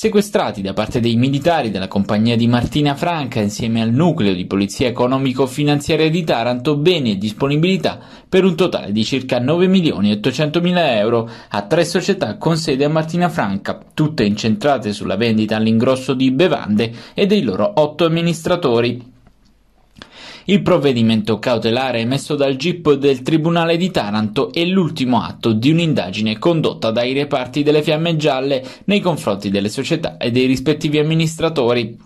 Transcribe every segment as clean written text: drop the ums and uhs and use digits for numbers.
sequestrati da parte dei militari della compagnia di Martina Franca insieme al nucleo di polizia economico-finanziaria di Taranto, beni e disponibilità per un totale di circa 9.800.000 euro a 3 società con sede a Martina Franca, tutte incentrate sulla vendita all'ingrosso di bevande e dei loro 8 amministratori. Il provvedimento cautelare emesso dal GIP del Tribunale di Taranto è l'ultimo atto di un'indagine condotta dai reparti delle Fiamme Gialle nei confronti delle società e dei rispettivi amministratori.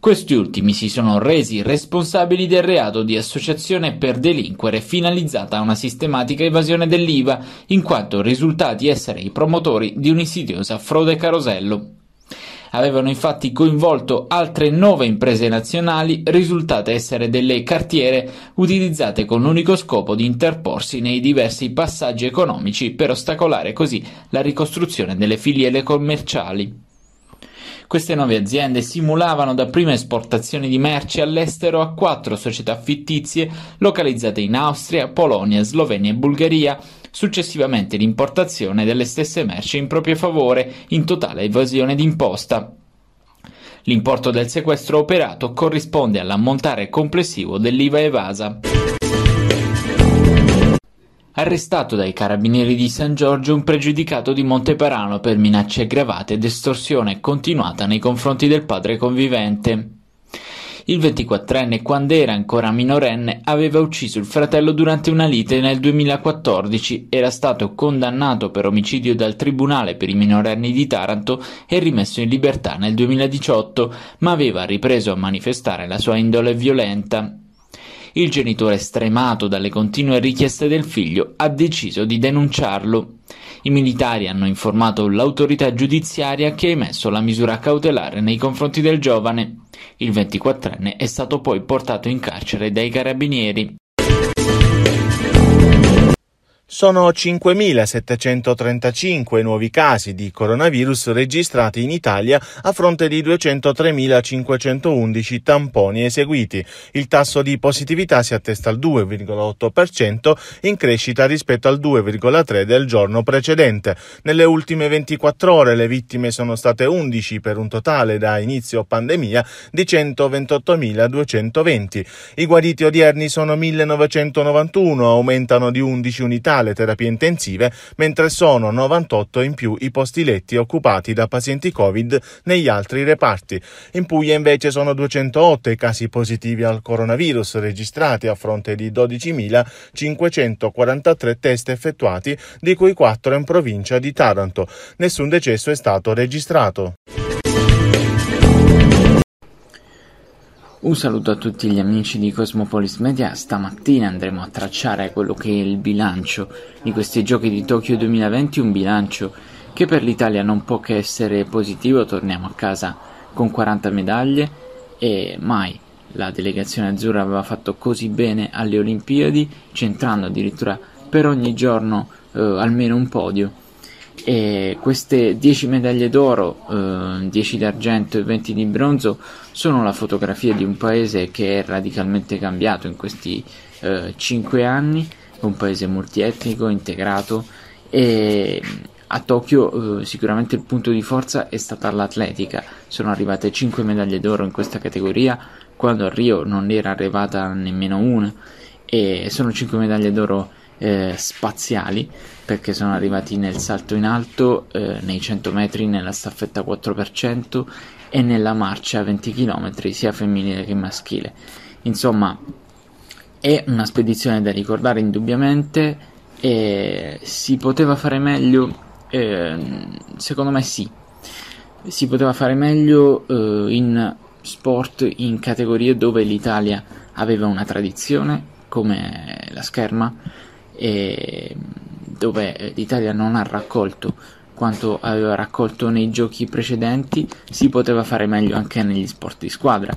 Questi ultimi si sono resi responsabili del reato di associazione per delinquere finalizzata a una sistematica evasione dell'IVA, in quanto risultati essere i promotori di un'insidiosa frode carosello. Avevano infatti coinvolto altre 9 imprese nazionali, risultate essere delle cartiere utilizzate con l'unico scopo di interporsi nei diversi passaggi economici per ostacolare così la ricostruzione delle filiere commerciali. Queste 9 aziende simulavano dapprima esportazioni di merci all'estero a 4 società fittizie localizzate in Austria, Polonia, Slovenia e Bulgaria, successivamente l'importazione delle stesse merci in proprio favore, in totale evasione d'imposta. L'importo del sequestro operato corrisponde all'ammontare complessivo dell'IVA evasa. Arrestato dai carabinieri di San Giorgio un pregiudicato di Monteparano per minacce aggravate ed estorsione continuata nei confronti del padre convivente. Il 24enne, quando era ancora minorenne, aveva ucciso il fratello durante una lite nel 2014, era stato condannato per omicidio dal Tribunale per i minorenni di Taranto e rimesso in libertà nel 2018, ma aveva ripreso a manifestare la sua indole violenta. Il genitore, stremato dalle continue richieste del figlio, ha deciso di denunciarlo. I militari hanno informato l'autorità giudiziaria che ha emesso la misura cautelare nei confronti del giovane. Il 24enne è stato poi portato in carcere dai carabinieri. Sono 5.735 nuovi casi di coronavirus registrati in Italia a fronte di 203.511 tamponi eseguiti. Il tasso di positività si attesta al 2,8%, in crescita rispetto al 2,3% del giorno precedente. Nelle ultime 24 ore le vittime sono state 11 per un totale da inizio pandemia di 128.220. I guariti odierni sono 1.991, aumentano di 11 unità le terapie intensive, mentre sono 98 in più i posti letti occupati da pazienti Covid negli altri reparti. In Puglia invece sono 208 i casi positivi al coronavirus registrati a fronte di 12.543 test effettuati, di cui 4 in provincia di Taranto. Nessun decesso è stato registrato. Un saluto a tutti gli amici di Cosmopolis Media. Stamattina andremo a tracciare quello che è il bilancio di questi giochi di Tokyo 2020, un bilancio che per l'Italia non può che essere positivo, torniamo a casa con 40 medaglie e mai la delegazione azzurra aveva fatto così bene alle Olimpiadi, centrando addirittura per ogni giorno almeno un podio. E queste 10 medaglie d'oro, 10 d'argento e 20 di bronzo sono la fotografia di un paese che è radicalmente cambiato in questi 5 anni, un paese multietnico, integrato, e a Tokyo sicuramente il punto di forza è stata l'atletica. Sono arrivate 5 medaglie d'oro in questa categoria, quando a Rio non era arrivata nemmeno una, e sono 5 medaglie d'oro spaziali, perché sono arrivati nel salto in alto, nei 100 metri, nella staffetta 4% e nella marcia 20 km sia femminile che maschile. Insomma, è una spedizione da ricordare indubbiamente, e si poteva fare meglio, secondo me sì, si poteva fare meglio in sport, in categorie dove l'Italia aveva una tradizione come la scherma, e dove l'Italia non ha raccolto quanto aveva raccolto nei giochi precedenti. Si poteva fare meglio anche negli sport di squadra,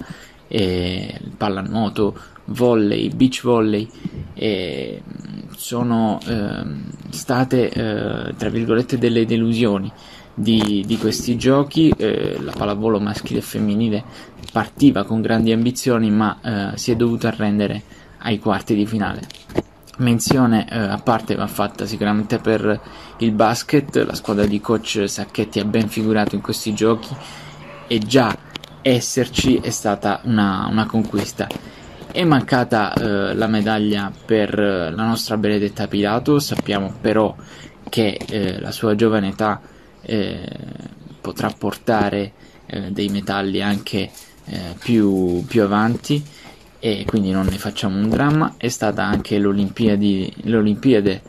pallanuoto, volley, beach volley, e sono state tra virgolette delle delusioni di questi giochi. La pallavolo maschile e femminile partiva con grandi ambizioni, ma si è dovuta arrendere ai quarti di finale. Menzione a parte va fatta sicuramente per il basket. La squadra di coach Sacchetti ha ben figurato in questi giochi e già esserci è stata una conquista. È mancata la medaglia per la nostra Benedetta Pilato. Sappiamo però che la sua giovane età potrà portare dei metalli anche più avanti, e quindi non ne facciamo un dramma. È stata anche l'Olimpiade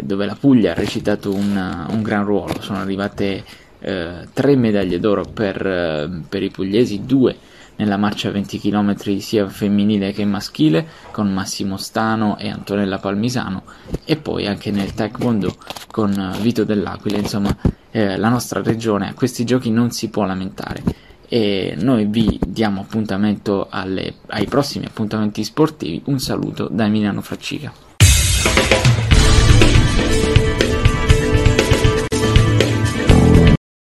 dove la Puglia ha recitato un gran ruolo. Sono arrivate 3 medaglie d'oro per i pugliesi, 2 nella marcia 20 km sia femminile che maschile con Massimo Stano e Antonella Palmisano, e poi anche nel Taekwondo con Vito Dell'Aquila. Insomma, la nostra regione a questi giochi non si può lamentare, e noi vi diamo appuntamento ai prossimi appuntamenti sportivi. Un saluto da Emiliano Fraccica.